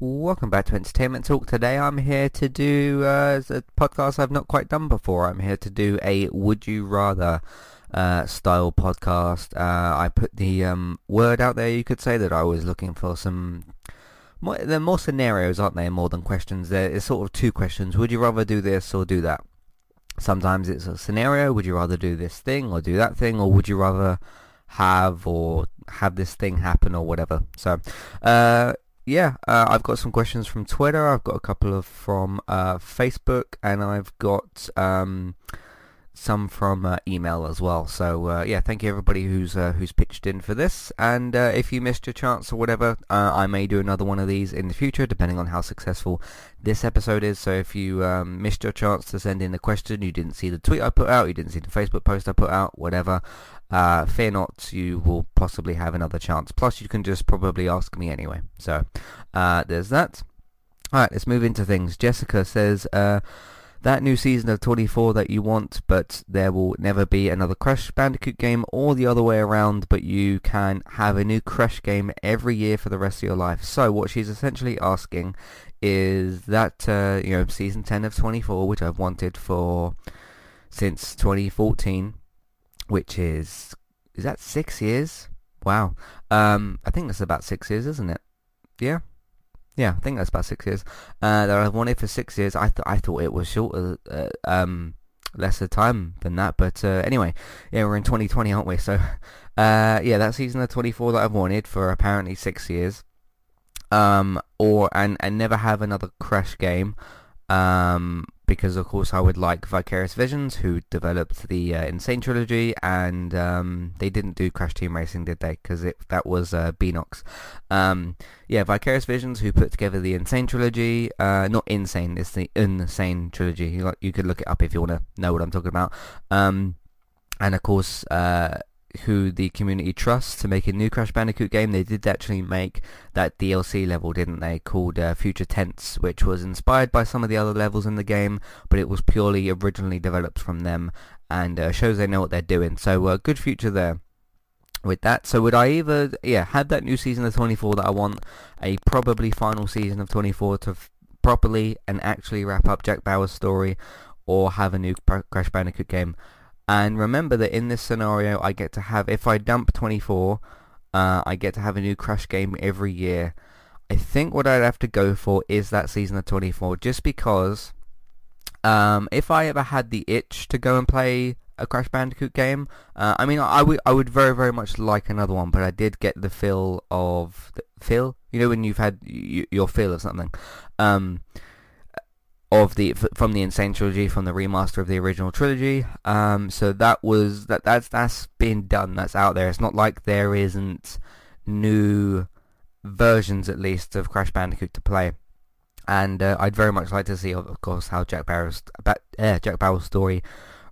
Welcome back to Entertainment Talk. Today I'm here to do a podcast I've not quite done before. I'm here to do a Would You Rather style podcast. I put the word out there, you could say, that I was looking for some... They're more scenarios, aren't they, more than questions. It's sort of two questions. Would you rather do this or do that? Sometimes it's a scenario. Would you rather do this thing or do that thing? Or would you rather have this thing happen or whatever? So... I've got some questions from Twitter, I've got a couple from Facebook, and I've got some from email as well. So thank you everybody who's pitched in for this, and if you missed your chance or whatever, I may do another one of these in the future, depending on how successful this episode is. So if you missed your chance to send in a question, you didn't see the tweet I put out, you didn't see the Facebook post I put out, whatever, fear not, you will possibly have another chance. Plus, you can just probably ask me anyway. So, there's that. Alright, let's move into things. Jessica says, that new season of 24 that you want, but there will never be another Crash Bandicoot game, or the other way around, but you can have a new Crash game every year for the rest of your life. So, what she's essentially asking is that, season 10 of 24, which I've wanted since 2014... which is that 6 years? Wow. I think that's about 6 years, isn't it? Yeah? Yeah, I think that's about 6 years. That I've wanted for 6 years. I thought it was shorter, lesser time than that, but anyway, yeah, we're in 2020, aren't we? So, that season of 24 that I've wanted for apparently 6 years, and never have another Crash game, because of course I would like Vicarious Visions, who developed the Insane Trilogy, and they didn't do Crash Team Racing, did they? Because that was Beanox. Vicarious Visions, who put together the Insane Trilogy, not Insane, it's the Insane Trilogy, you could look it up if you want to know what I'm talking about, and of course who the community trusts to make a new Crash Bandicoot game. They did actually make that DLC level, didn't they, called Future Tense, which was inspired by some of the other levels in the game, but it was purely originally developed from them, and shows they know what they're doing. So good future there with that. So would I either have that new season of 24 that I want, a probably final season of 24 to properly and actually wrap up Jack Bauer's story, or have a new Crash Bandicoot game? And remember that in this scenario, I get to have, if I dump 24, I get to have a new Crash game every year. I think what I'd have to go for is that season of 24, just because if I ever had the itch to go and play a Crash Bandicoot game, I would very, very much like another one, but I did get the feel of... You know when you've had your feel of something? From the Insane Trilogy, from the remaster of the original trilogy, so that's been done, that's out there. It's not like there isn't new versions, at least, of Crash Bandicoot to play, and I'd very much like to see, of course, how Jack Bauer's story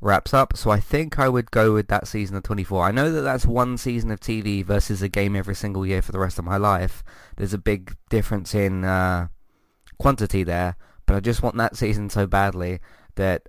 wraps up. So I think I would go with that season of 24. I know that that's one season of TV versus a game every single year for the rest of my life. There's a big difference in quantity there. But I just want that season so badly that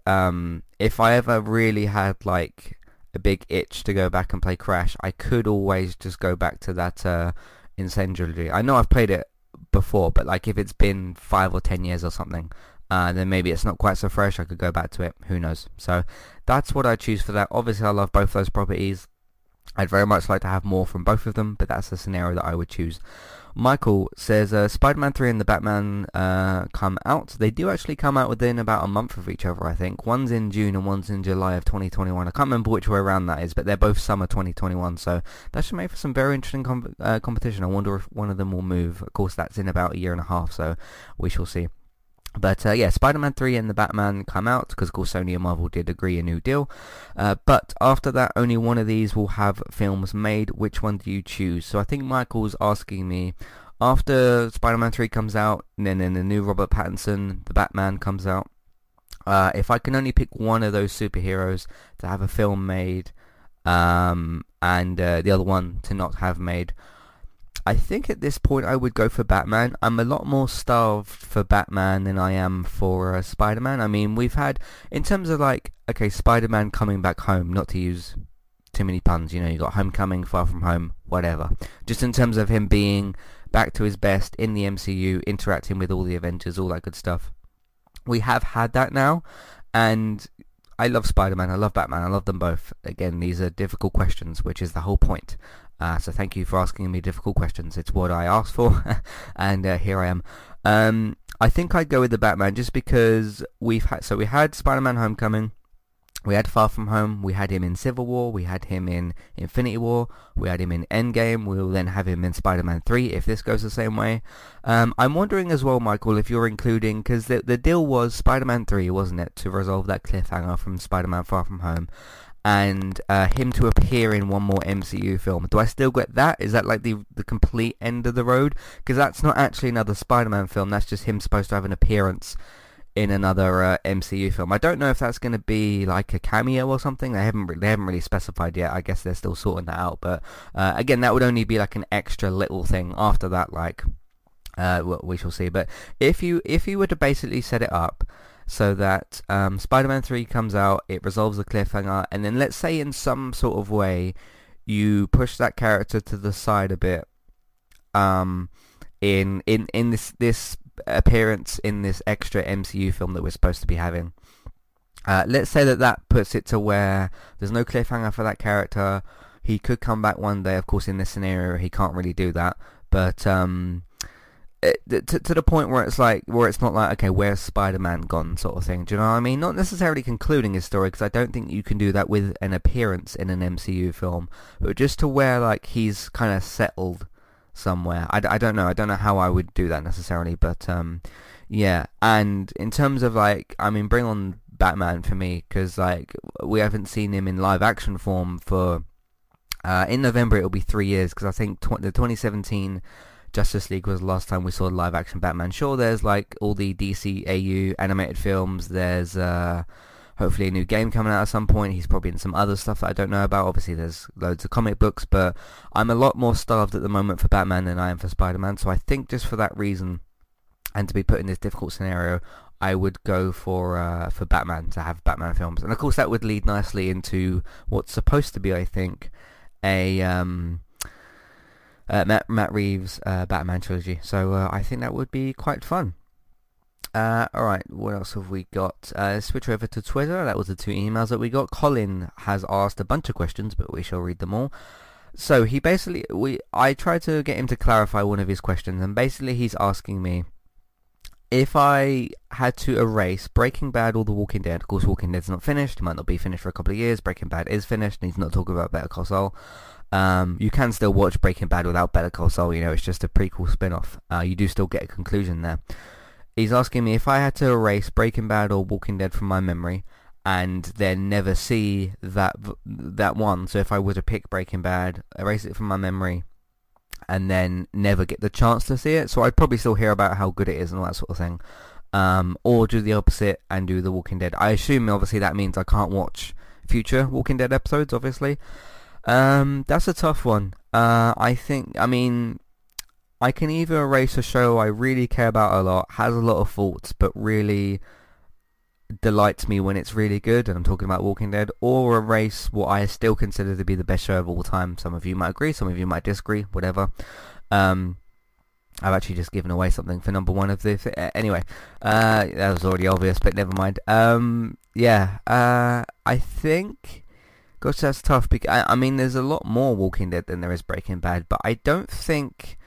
if I ever really had like a big itch to go back and play Crash, I could always just go back to that Insane Trilogy. I know I've played it before, but like if it's been 5 or 10 years or something, then maybe it's not quite so fresh. I could go back to it. Who knows? So that's what I choose for that. Obviously, I love both those properties. I'd very much like to have more from both of them, but that's the scenario that I would choose. Michael says, Spider-Man 3 and the Batman come out. They do actually come out within about a month of each other, I think. One's in June and one's in July of 2021. I can't remember which way around that is, but they're both summer 2021, so that should make for some very interesting competition. I wonder if one of them will move. Of course, that's in about a year and a half, so we shall see. But Spider-Man 3 and the Batman come out, because of course Sony and Marvel did agree a new deal. But after that, only one of these will have films made. Which one do you choose? So I think Michael's asking me, after Spider-Man 3 comes out, and then the new Robert Pattinson, the Batman comes out, if I can only pick one of those superheroes to have a film made, and the other one to not have made. I think at this point I would go for Batman. I'm a lot more starved for Batman than I am for Spider-Man. I mean, we've had, in terms of like, okay, Spider-Man coming back home, not to use too many puns, you know, you got Homecoming, Far From Home, whatever. Just in terms of him being back to his best in the MCU, interacting with all the Avengers, all that good stuff. We have had that now, and I love Spider-Man, I love Batman, I love them both. Again, these are difficult questions, which is the whole point. So thank you for asking me difficult questions. It's what I asked for, and here I am. I think I'd go with the Batman just because we had Spider-Man Homecoming, we had Far From Home, we had him in Civil War, we had him in Infinity War, we had him in Endgame, we'll then have him in Spider-Man 3 if this goes the same way. I'm wondering as well, Michael, if you're including, because the deal was Spider-Man 3, wasn't it, to resolve that cliffhanger from Spider-Man Far From Home, and him to appear in one more MCU film. Do I still get that? Is that like the complete end of the road? Because that's not actually another Spider-Man film, that's just him supposed to have an appearance in another MCU film. I don't know if that's going to be like a cameo or something. They haven't really specified yet. I guess they're still sorting that out. But again, that would only be like an extra little thing after that. Like we shall see. But if you were to basically set it up so that Spider-Man 3 comes out, it resolves the cliffhanger, and then let's say in some sort of way you push that character to the side a bit in this appearance in this extra MCU film that we're supposed to be having. Let's say that puts it to where there's no cliffhanger for that character. He could come back one day. Of course, in this scenario, he can't really do that. But to the point where it's not like, okay, where's Spider-Man gone sort of thing. Do you know what I mean? Not necessarily concluding his story, because I don't think you can do that with an appearance in an MCU film. But just to where like he's kind of settled somewhere. I don't know. I don't know how I would do that necessarily, but yeah. And in terms of like, I mean, bring on Batman for me, because like we haven't seen him in live action form for in November it'll be 3 years, because I think the 2017 Justice League was the last time we saw live action Batman. Sure, there's like all the DCAU animated films. There's hopefully a new game coming out at some point. He's probably in some other stuff that I don't know about. Obviously, there's loads of comic books, but I'm a lot more starved at the moment for Batman than I am for Spider-Man. So I think just for that reason, and to be put in this difficult scenario, I would go for Batman, to have Batman films. And of course, that would lead nicely into what's supposed to be, I think, a Matt Reeves Batman trilogy. So I think that would be quite fun. Alright, what else have we got? Switch over to Twitter. That was the two emails that we got. Colin has asked a bunch of questions, but we shall read them all. So he basically, I tried to get him to clarify one of his questions, and basically he's asking me if I had to erase Breaking Bad or The Walking Dead. Of course, Walking Dead's not finished. It might not be finished for a couple of years. Breaking Bad is finished, and he's not talking about Better Call Saul. You can still watch Breaking Bad without Better Call Saul. You know, it's just a prequel spin-off. You do still get a conclusion there. He's asking me if I had to erase Breaking Bad or Walking Dead from my memory and then never see that one. So if I were to pick Breaking Bad, erase it from my memory, and then never get the chance to see it. So I'd probably still hear about how good it is and all that sort of thing. Or do the opposite and do The Walking Dead. I assume, obviously, that means I can't watch future Walking Dead episodes, obviously. That's a tough one. I can either erase a show I really care about a lot, has a lot of faults, but really delights me when it's really good, and I'm talking about Walking Dead, or erase what I still consider to be the best show of all time. Some of you might agree, some of you might disagree, whatever. I've actually just given away something for number one of this. Anyway, that was already obvious, but never mind. I think... Gosh, that's tough. I mean, there's a lot more Walking Dead than there is Breaking Bad, but I don't think...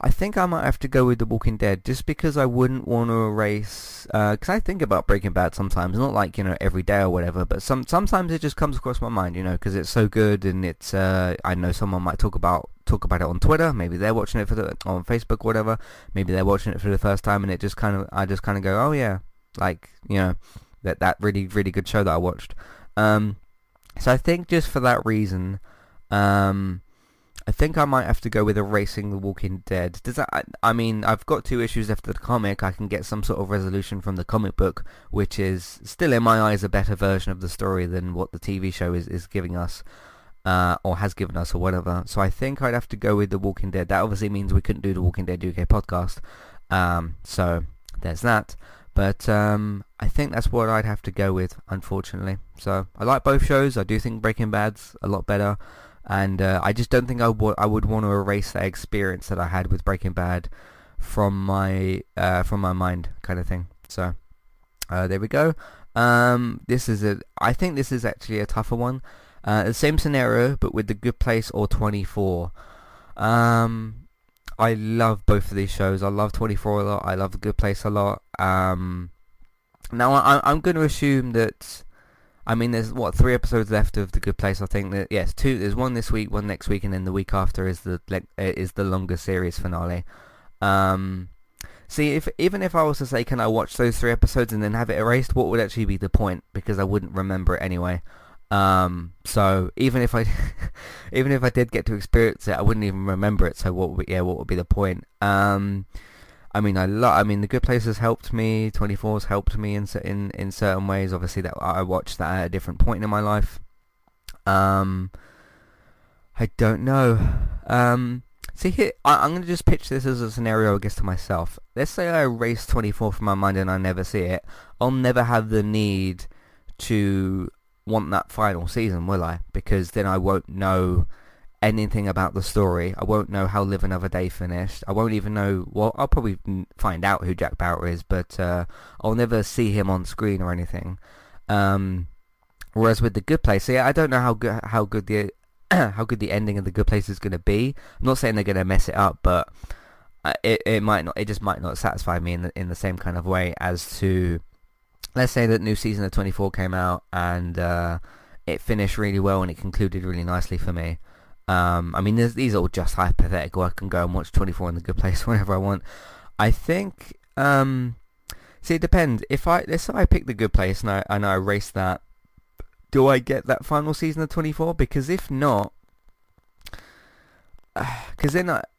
I think I might have to go with The Walking Dead, just because I wouldn't want to erase... Because I think about Breaking Bad sometimes, not like, you know, every day or whatever, but sometimes it just comes across my mind, you know, because it's so good, and it's... I know someone might talk about it on Twitter, maybe they're watching it on Facebook, whatever, maybe they're watching it for the first time, and it just kind of... I just kind of go, oh yeah, like, you know, that really, really good show that I watched. So I think just for that reason... I think I might have to go with erasing The Walking Dead. Does that? I mean, I've got two issues after the comic. I can get some sort of resolution from the comic book, which is still, in my eyes, a better version of the story than what the TV show is giving us, or has given us, or whatever. So I think I'd have to go with The Walking Dead. That obviously means we couldn't do The Walking Dead UK podcast. So there's that. But I think that's what I'd have to go with, unfortunately. So I like both shows. I do think Breaking Bad's a lot better. And I just don't think I would want to erase that experience that I had with Breaking Bad from my mind, kind of thing. So there we go. I think this is actually a tougher one. The same scenario, but with The Good Place or 24. I love both of these shows. I love 24 a lot. I love The Good Place a lot. Now I'm going to assume that, I mean, there's what, 3 episodes left of The Good Place. I think that, yes, 2. There's one this week, one next week, and then the week after is the longer series finale. See, if I was to say, can I watch those 3 episodes and then have it erased? What would actually be the point? Because I wouldn't remember it anyway. So even if I did get to experience it, I wouldn't even remember it. So what would be the point? I mean, The Good Place has helped me. 24 has helped me in certain ways. Obviously, that I watched that at a different point in my life. I don't know. See, here, I'm going to just pitch this as a scenario, I guess, to myself. Let's say I erase 24 from my mind and I never see it. I'll never have the need to want that final season, will I? Because then I won't know anything about the story. I won't know how Live Another Day finished. I won't even know, well, I'll probably find out who Jack Bauer is, but I'll never see him on screen or anything. Whereas with The Good Place, yeah, I don't know how good the ending of The Good Place is going to be. I'm not saying they're going to mess it up, but it just might not satisfy me in the same kind of way as to, let's say that new season of 24 came out and it finished really well and it concluded really nicely for me. I mean, these are all just hypothetical. I can go and watch 24 in The Good Place whenever I want. I think, see, it depends. Let's say I pick The Good Place and I erase that, do I get that final season of 24? Because if not, let's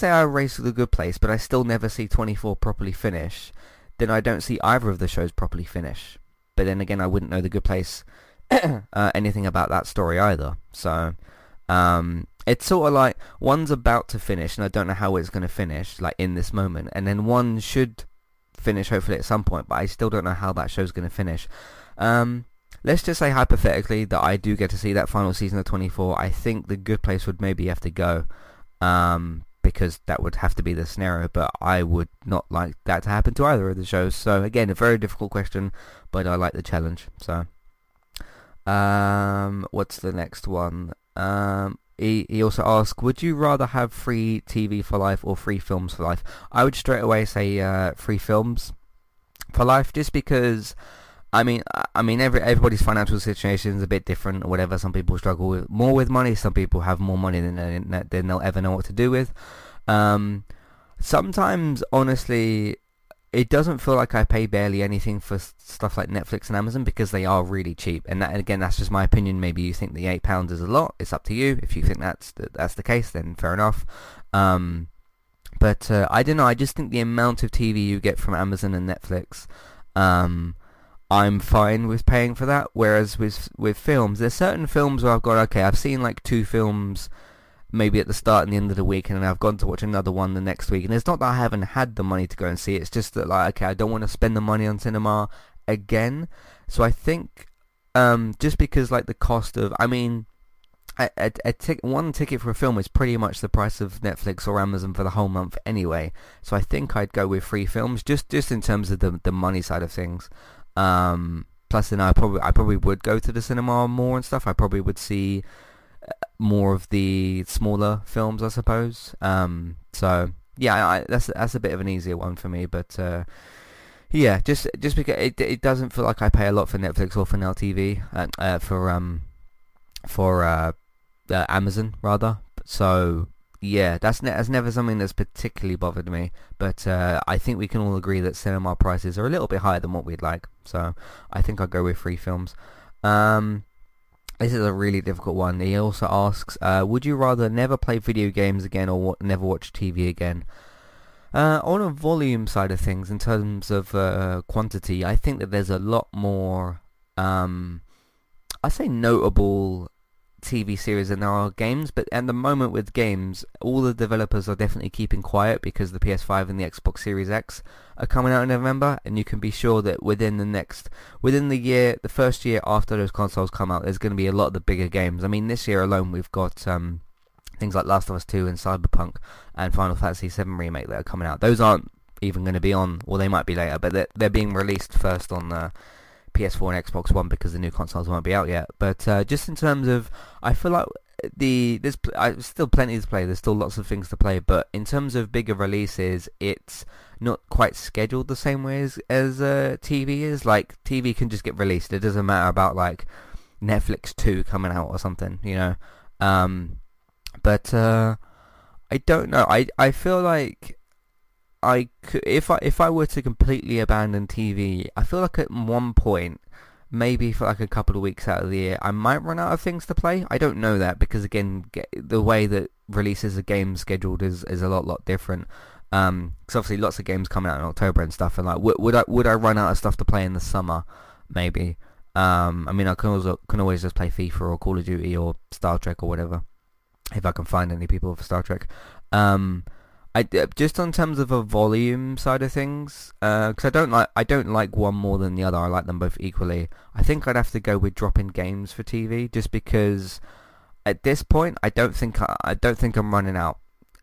say I erase The Good Place, but I still never see 24 properly finish, then I don't see either of the shows properly finish. But then again, I wouldn't know The Good Place anything about that story either. So it's sort of like one's about to finish, and I don't know how it's going to finish, like in this moment. And then one should finish hopefully at some point, but I still don't know how that show's going to finish. Let's just say hypothetically that I do get to see that final season of 24. I think The Good Place would maybe have to go, because that would have to be the scenario, but I would not like that to happen to either of the shows. So again, a very difficult question, but I like the challenge. So what's the next one? He also asked, would you rather have free TV for life or free films for life? I would straight away say free films for life, just because I mean, everybody's financial situation is a bit different or whatever. Some people struggle more with money. Some people have more money than they'll ever know what to do with. Sometimes, honestly, it doesn't feel like I pay barely anything for stuff like Netflix and Amazon because they are really cheap. And again, that's just my opinion. Maybe you think the £8 is a lot. It's up to you. If you think that's the case, then fair enough. But I don't know. I just think the amount of TV you get from Amazon and Netflix, I'm fine with paying for that. Whereas with films, there's certain films where I've gone, okay, I've seen like 2 films maybe at the start and the end of the week, and then I've gone to watch another one the next week. And it's not that I haven't had the money to go and see it. It's just that, like, okay, I don't want to spend the money on cinema again. So I think just because, like, the cost of, I mean, one ticket for a film is pretty much the price of Netflix or Amazon for the whole month anyway. So I think I'd go with free films just in terms of the money side of things. Plus then I probably would go to the cinema more and stuff. I probably would see more of the smaller films, I suppose. So yeah, that's a bit of an easier one for me, but yeah, just because it doesn't feel like I pay a lot for Netflix or for Now TV, for Amazon rather. So yeah, that's never something that's particularly bothered me, but I think we can all agree that cinema prices are a little bit higher than what we'd like, so I think I'll go with free films. This is a really difficult one. He also asks, would you rather never play video games again or never watch TV again? On a volume side of things, in terms of quantity, I think that there's a lot more, I say notable TV series than there are games, but at the moment with games, all the developers are definitely keeping quiet because the PS5 and the Xbox Series X are coming out in November, and you can be sure that within the year, the first year after those consoles come out, there's going to be a lot of the bigger games. I mean, this year alone, we've got things like Last of Us 2 and Cyberpunk and Final Fantasy VII Remake that are coming out. Those aren't even going to be on, or they might be later, but they're being released first on the PS4 and Xbox One because the new consoles won't be out yet. But just in terms of, I feel like there's still plenty to play. There's still lots of things to play, but in terms of bigger releases, it's not quite scheduled the same way as TV is. Like, TV can just get released. It doesn't matter about like Netflix 2 coming out or something, you know. But I don't know. I feel like I could, if I were to completely abandon TV, I feel like at one point, maybe for like a couple of weeks out of the year, I might run out of things to play. I don't know that, because again, the way that releases of games scheduled is a lot different. Because obviously lots of games coming out in October and stuff, and like would I run out of stuff to play in the summer? Maybe. I mean, I can always just play FIFA or Call of Duty or Star Trek or whatever, if I can find any people for Star Trek. I just on terms of a volume side of things, because I don't like one more than the other. I like them both equally. I think I'd have to go with dropping games for TV, just because at this point I don't think I'm running out.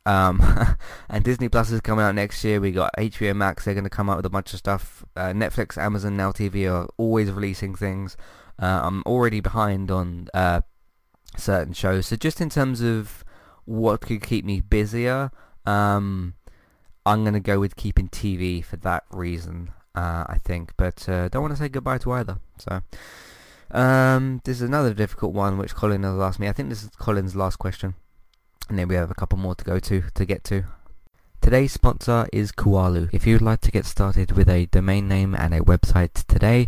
And Disney Plus is coming out next year. We got HBO Max. They're going to come out with a bunch of stuff. Netflix, Amazon, Now TV are always releasing things. I'm already behind on certain shows. So just in terms of what could keep me busier, I'm going to go with keeping TV for that reason, I think. But don't want to say goodbye to either. So this is another difficult one, which Colin has asked me. I think this is Colin's last question. And then we have a couple more to get to. Today's sponsor is Kualo. If you'd like to get started with a domain name and a website today,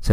So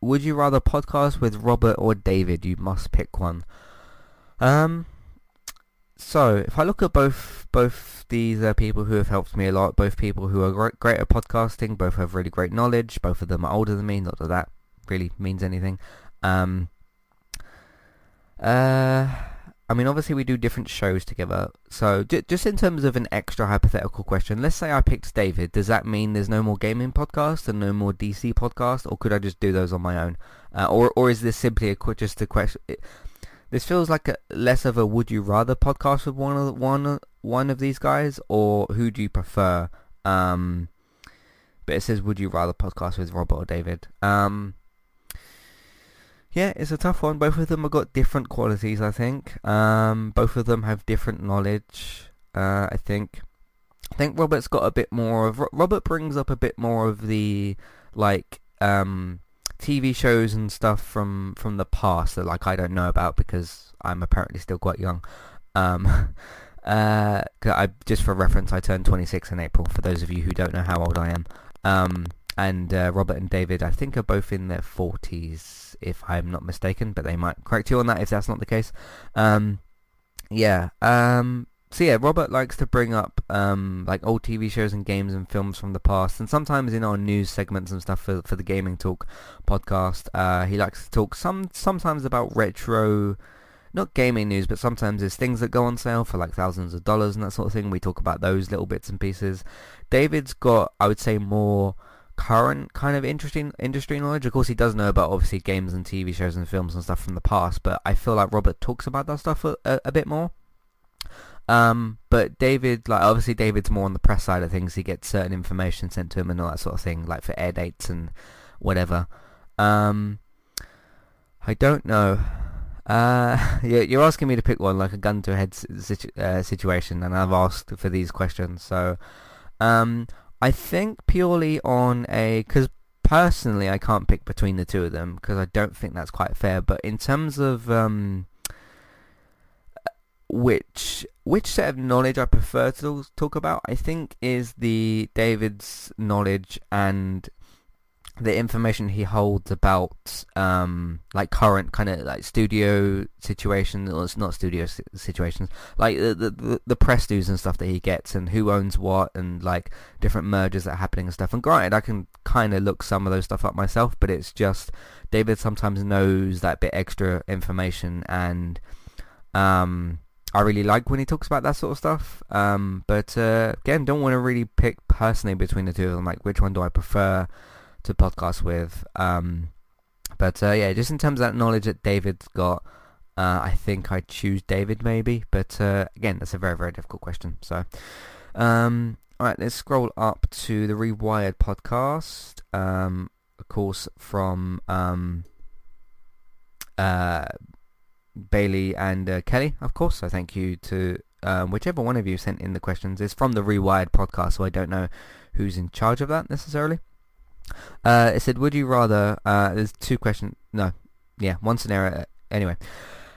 would you rather podcast with Robert or David? You must pick one. So, if I look at both these people who have helped me a lot, both people who are great at podcasting, both have really great knowledge, both of them are older than me, not that that really means anything. I mean, obviously we do different shows together, so just in terms of an extra hypothetical question, let's say I picked David, does that mean there's no more gaming podcast and no more DC podcast, or could I just do those on my own? Or is this simply just a question? This feels like less of a would you rather podcast with one of these guys, or who do you prefer? But it says would you rather podcast with Robert or David? Yeah, it's a tough one. Both of them have got different qualities, I think. Both of them have different knowledge, I think. I think Robert's got a bit more of... Robert brings up a bit more of the, like... TV shows and stuff from the past that like I don't know about because I'm apparently still quite young. I just for reference, I turned 26 in April, for those of you who don't know how old I am. And Robert and David, I think, are both in their 40s, if I'm not mistaken, but they might correct you on that if that's not the case. So yeah, Robert likes to bring up like old TV shows and games and films from the past, and sometimes in our news segments and stuff for the Gaming Talk podcast. He likes to talk sometimes about retro, not gaming news, but sometimes there's things that go on sale for like thousands of dollars and that sort of thing. We talk about those little bits and pieces. David's got, I would say, more current kind of interesting industry knowledge. Of course, he does know about obviously games and TV shows and films and stuff from the past, but I feel like Robert talks about that stuff a bit more. But David, like, obviously David's more on the press side of things. He gets certain information sent to him and all that sort of thing, like for air dates and whatever. I don't know. You're asking me to pick one, like a gun to a head situation, and I've asked for these questions. So, I think purely on because personally I can't pick between the two of them because I don't think that's quite fair. But in terms of which set of knowledge I prefer to talk about, I think is the David's knowledge and the information he holds about like current kind of like studio situations, or it's not studio situations, like the press dues and stuff that he gets and who owns what and like different mergers that are happening and stuff. And granted, I can kind of look some of those stuff up myself, but it's just David sometimes knows that bit extra information, and I really like when he talks about that sort of stuff. But again, don't want to really pick personally between the two of them, like which one do I prefer to podcast with. But just in terms of that knowledge that David's got, I think I'd choose David maybe, but again, that's a very, very difficult question. So alright, let's scroll up to the Rewired podcast, of course, from Bailey and Kelly, of course. So thank you to whichever one of you sent in the questions. It's from the Rewired podcast, so I don't know who's in charge of that necessarily. It said, would you rather, there's two questions, one scenario, anyway,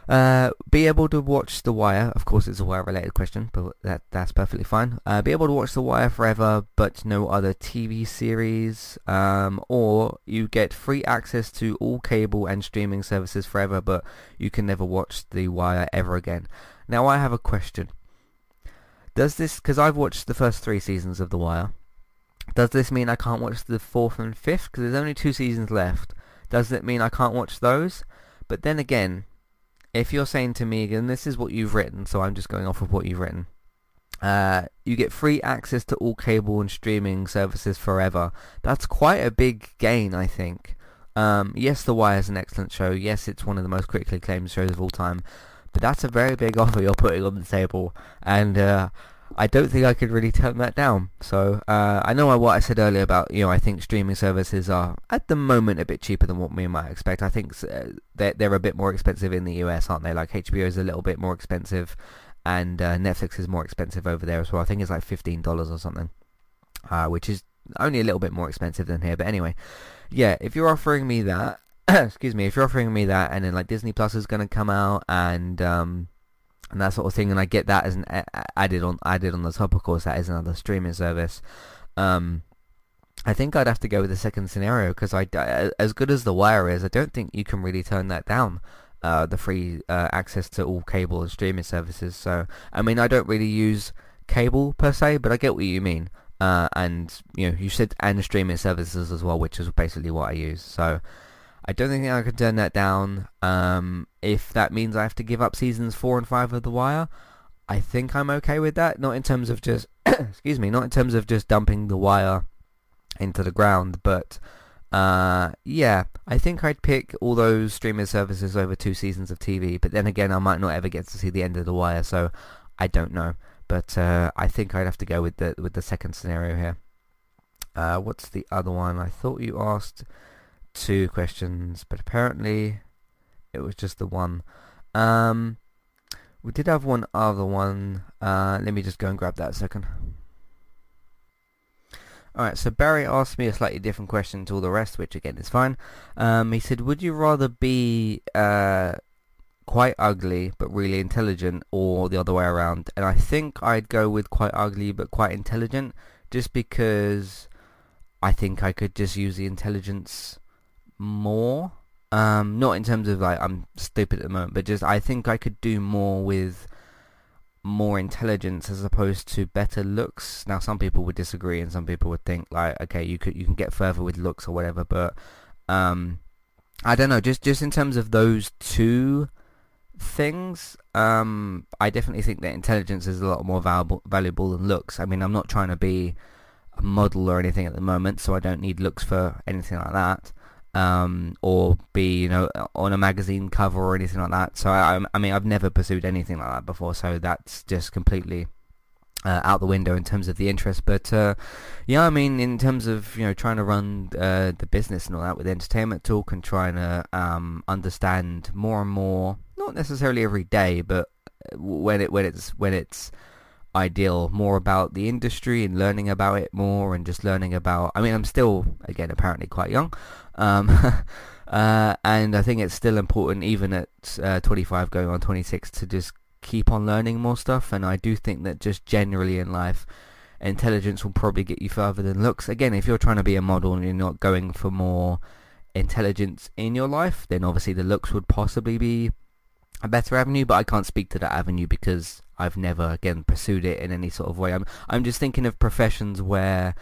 be able to watch The Wire, of course it's a Wire related question, but that's perfectly fine, be able to watch The Wire forever, but no other TV series, or you get free access to all cable and streaming services forever, but you can never watch The Wire ever again. Now I have a question, because I've watched the first 3 seasons of The Wire, does this mean I can't watch the 4th and 5th? Because there's only 2 seasons left. Does it mean I can't watch those? But then again, if you're saying to me, and this is what you've written, so I'm just going off of what you've written, you get free access to all cable and streaming services forever. That's quite a big gain, I think. Yes, The Wire is an excellent show. Yes, it's one of the most critically acclaimed shows of all time. But that's a very big offer you're putting on the table. And I don't think I could really turn that down. So I know what I said earlier about, I think streaming services are at the moment a bit cheaper than what we might expect. I think they're a bit more expensive in the US, aren't they? Like HBO is a little bit more expensive, and Netflix is more expensive over there as well. I think it's like $15 or something, which is only a little bit more expensive than here. But anyway, yeah, if you're offering me that, and then like Disney Plus is going to come out and that sort of thing, and I get that as an added on the top, of course, that is another streaming service. I think I'd have to go with the second scenario, because as good as The Wire is, I don't think you can really turn that down, the free access to all cable and streaming services. So, I mean, I don't really use cable per se, but I get what you mean. And, you said and streaming services as well, which is basically what I use. So I don't think I could turn that down. If that means I have to give up seasons 4 and 5 of The Wire, I think I'm okay with that. Not in terms of just dumping The Wire into the ground, but I think I'd pick all those streaming services over 2 seasons of TV. But then again, I might not ever get to see the end of The Wire, so I don't know. But I think I'd have to go with the second scenario here. What's the other one? I thought you asked 2 questions, but apparently it was just the one. We did have one other one. Let me just go and grab that a second. Alright, so Barry asked me a slightly different question to all the rest, which again is fine. He said, would you rather be quite ugly but really intelligent, or the other way around? And I think I'd go with quite ugly but quite intelligent, just because I think I could just use the intelligence more, not in terms of like I'm stupid at the moment, but just I think I could do more with more intelligence as opposed to better looks. Now, some people would disagree, and some people would think like, okay, you can get further with looks or whatever, but I don't know, just in terms of those two things, I definitely think that intelligence is a lot more valuable than looks. I mean, I'm not trying to be a model or anything at the moment, so I don't need looks for anything like that, or be, you know, on a magazine cover or anything like that. So I mean, I've never pursued anything like that before, so that's just completely out the window in terms of the interest. But yeah, I mean, in terms of, you know, trying to run the business and all that with Entertainment Talk, and trying to understand more and more, not necessarily every day, but when it's ideal, more about the industry and learning about it more, and just learning about, I mean, I'm still, again, apparently quite young, and I think it's still important, even at 25 going on 26, to just keep on learning more stuff. And I do think that just generally in life, intelligence will probably get you further than looks. Again, if you're trying to be a model and you're not going for more intelligence in your life, then obviously the looks would possibly be a better avenue, but I can't speak to that avenue because I've never, again, pursued it in any sort of way. I'm just thinking of professions where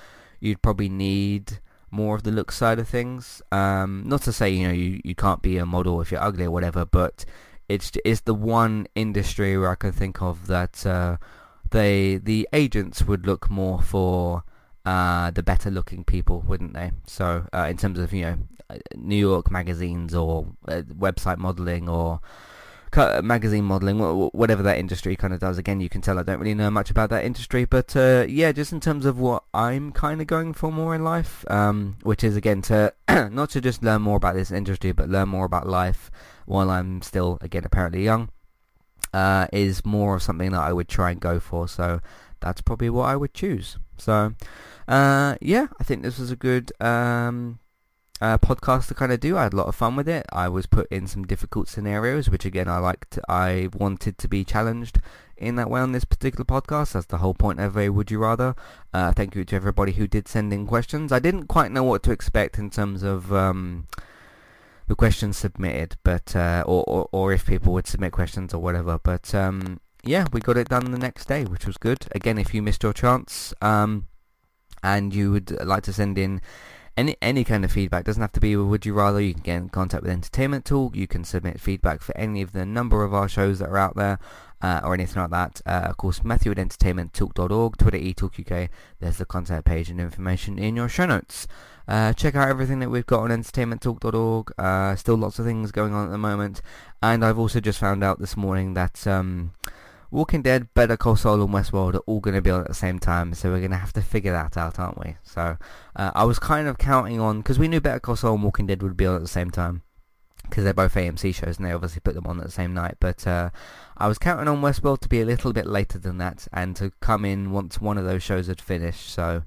you'd probably need more of the look side of things. Not to say, you know, you can't be a model if you're ugly or whatever, but it's the one industry where I can think of that the agents would look more for the better looking people, wouldn't they? So in terms of, you know, New York magazines or website modeling or magazine modeling, whatever that industry kind of does. Again, you can tell I don't really know much about that industry, but yeah, just in terms of what I'm kind of going for more in life, which is, again, to not to just learn more about this industry, but learn more about life while I'm still, again, apparently young, is more of something that I would try and go for. So that's probably what I would choose. So yeah, I think this was a good podcast to kind of do. I had a lot of fun with it. I was put in some difficult scenarios, which, again, I wanted to be challenged in that way on this particular podcast. That's the whole point of a Would You Rather. Thank you to everybody who did send in questions. I didn't quite know what to expect in terms of the questions submitted, but or if people would submit questions or whatever, but yeah, we got it done the next day, which was good. Again, if you missed your chance and you would like to send in any kind of feedback, doesn't have to be Would You Rather, you can get in contact with Entertainment Talk, you can submit feedback for any of the number of our shows that are out there, or anything like that. Of course, Matthew at entertainmenttalk.org, Twitter @eTalkUK, there's the contact page and information in your show notes. Check out everything that we've got on entertainmenttalk.org, still lots of things going on at the moment, and I've also just found out this morning that Walking Dead, Better Call Saul and Westworld are all going to be on at the same time, so we're going to have to figure that out, aren't we? So I was kind of counting on, because we knew Better Call Saul and Walking Dead would be on at the same time, because they're both AMC shows and they obviously put them on at the same night, but I was counting on Westworld to be a little bit later than that, and to come in once one of those shows had finished, so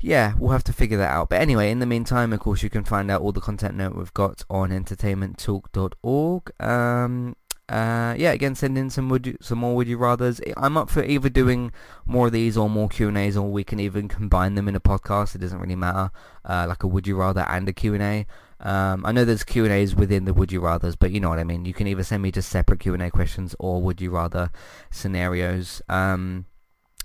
yeah, we'll have to figure that out. But anyway, in the meantime, of course, you can find out all the content that we've got on entertainmenttalk.org. Yeah, again, send in some more Would You Rathers. I'm up for either doing more of these or more Q&As, or we can even combine them in a podcast. It doesn't really matter, like a Would You Rather and a Q&A. I know there's Q&As within the Would You Rathers, but you know what I mean. You can either send me just separate Q&A questions or Would You Rather scenarios.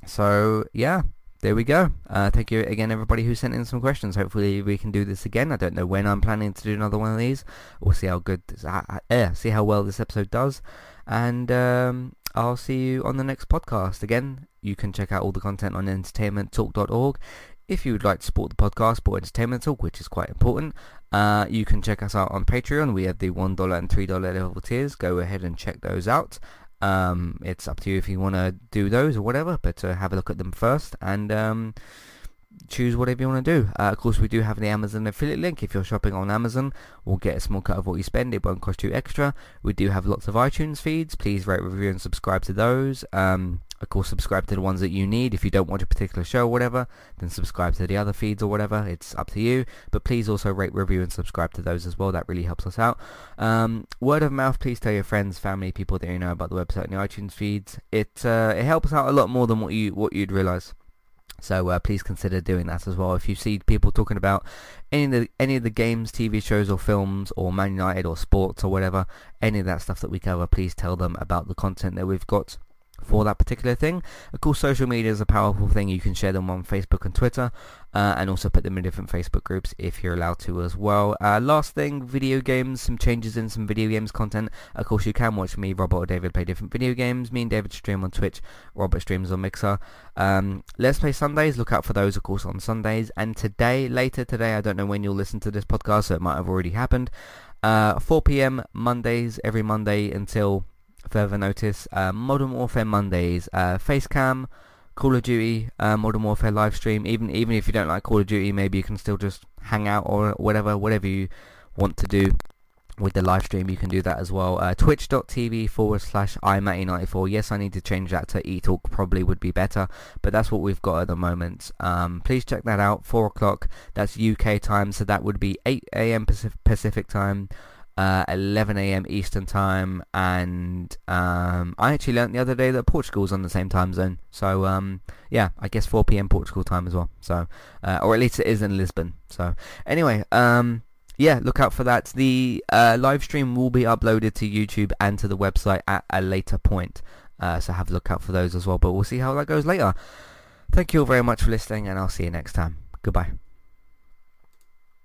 So, yeah, there we go. Thank you again, everybody who sent in some questions. Hopefully we can do this again. I don't know when I'm planning to do another one of these. We'll see how see how well this episode does, and I'll see you on the next podcast. Again, you can check out all the content on entertainmenttalk.org. If you would like to support the podcast, support Entertainment Talk, which is quite important, you can check us out on Patreon. We have the $1 and $3 level tiers. Go ahead and check those out. It's up to you if you want to do those or whatever, but have a look at them first and choose whatever you want to do. Of course, we do have the Amazon affiliate link. If you're shopping on Amazon, we'll get a small cut of what you spend. It won't cost you extra. We do have lots of iTunes feeds. Please rate, review, and subscribe to those. Of course, subscribe to the ones that you need. If you don't watch a particular show or whatever, then subscribe to the other feeds or whatever. It's up to you. But please also rate, review, and subscribe to those as well. That really helps us out. Word of mouth, please tell your friends, family, people that you know about the website and the iTunes feeds. It helps out a lot more than what you'd realise. So please consider doing that as well. If you see people talking about any of the games, TV shows or films or Man United or sports or whatever, any of that stuff that we cover, please tell them about the content that we've got for that particular thing. Of course, social media is a powerful thing. You can share them on Facebook and Twitter, and also put them in different Facebook groups if you're allowed to as well. Last thing, video games, some changes in some video games content. Of course, you can watch me, Robert, or David play different video games. Me and David stream on Twitch, Robert streams on Mixer. Let's Play Sundays, look out for those, of course, on Sundays. And today, later today, I don't know when you'll listen to this podcast, so it might have already happened, 4 p.m. Mondays, every Monday until further notice, Modern Warfare Mondays, Facecam, Call of Duty, Modern Warfare live stream. Even if you don't like Call of Duty, maybe you can still just hang out or whatever you want to do with the live stream, you can do that as well. Twitch.tv/iMatty94. Yes, I need to change that to eTalk, probably would be better, but that's what we've got at the moment. Please check that out. 4 o'clock, that's UK time, so that would be 8 a.m. Pacific time, 11 a.m. Eastern time, and I actually learnt the other day that Portugal's on the same time zone, so yeah, I guess 4 p.m. Portugal time as well, so or at least it is in Lisbon. So anyway, yeah, look out for that. The live stream will be uploaded to YouTube and to the website at a later point, so have a look out for those as well, but we'll see how that goes later. Thank you all very much for listening, and I'll see you next time. Goodbye.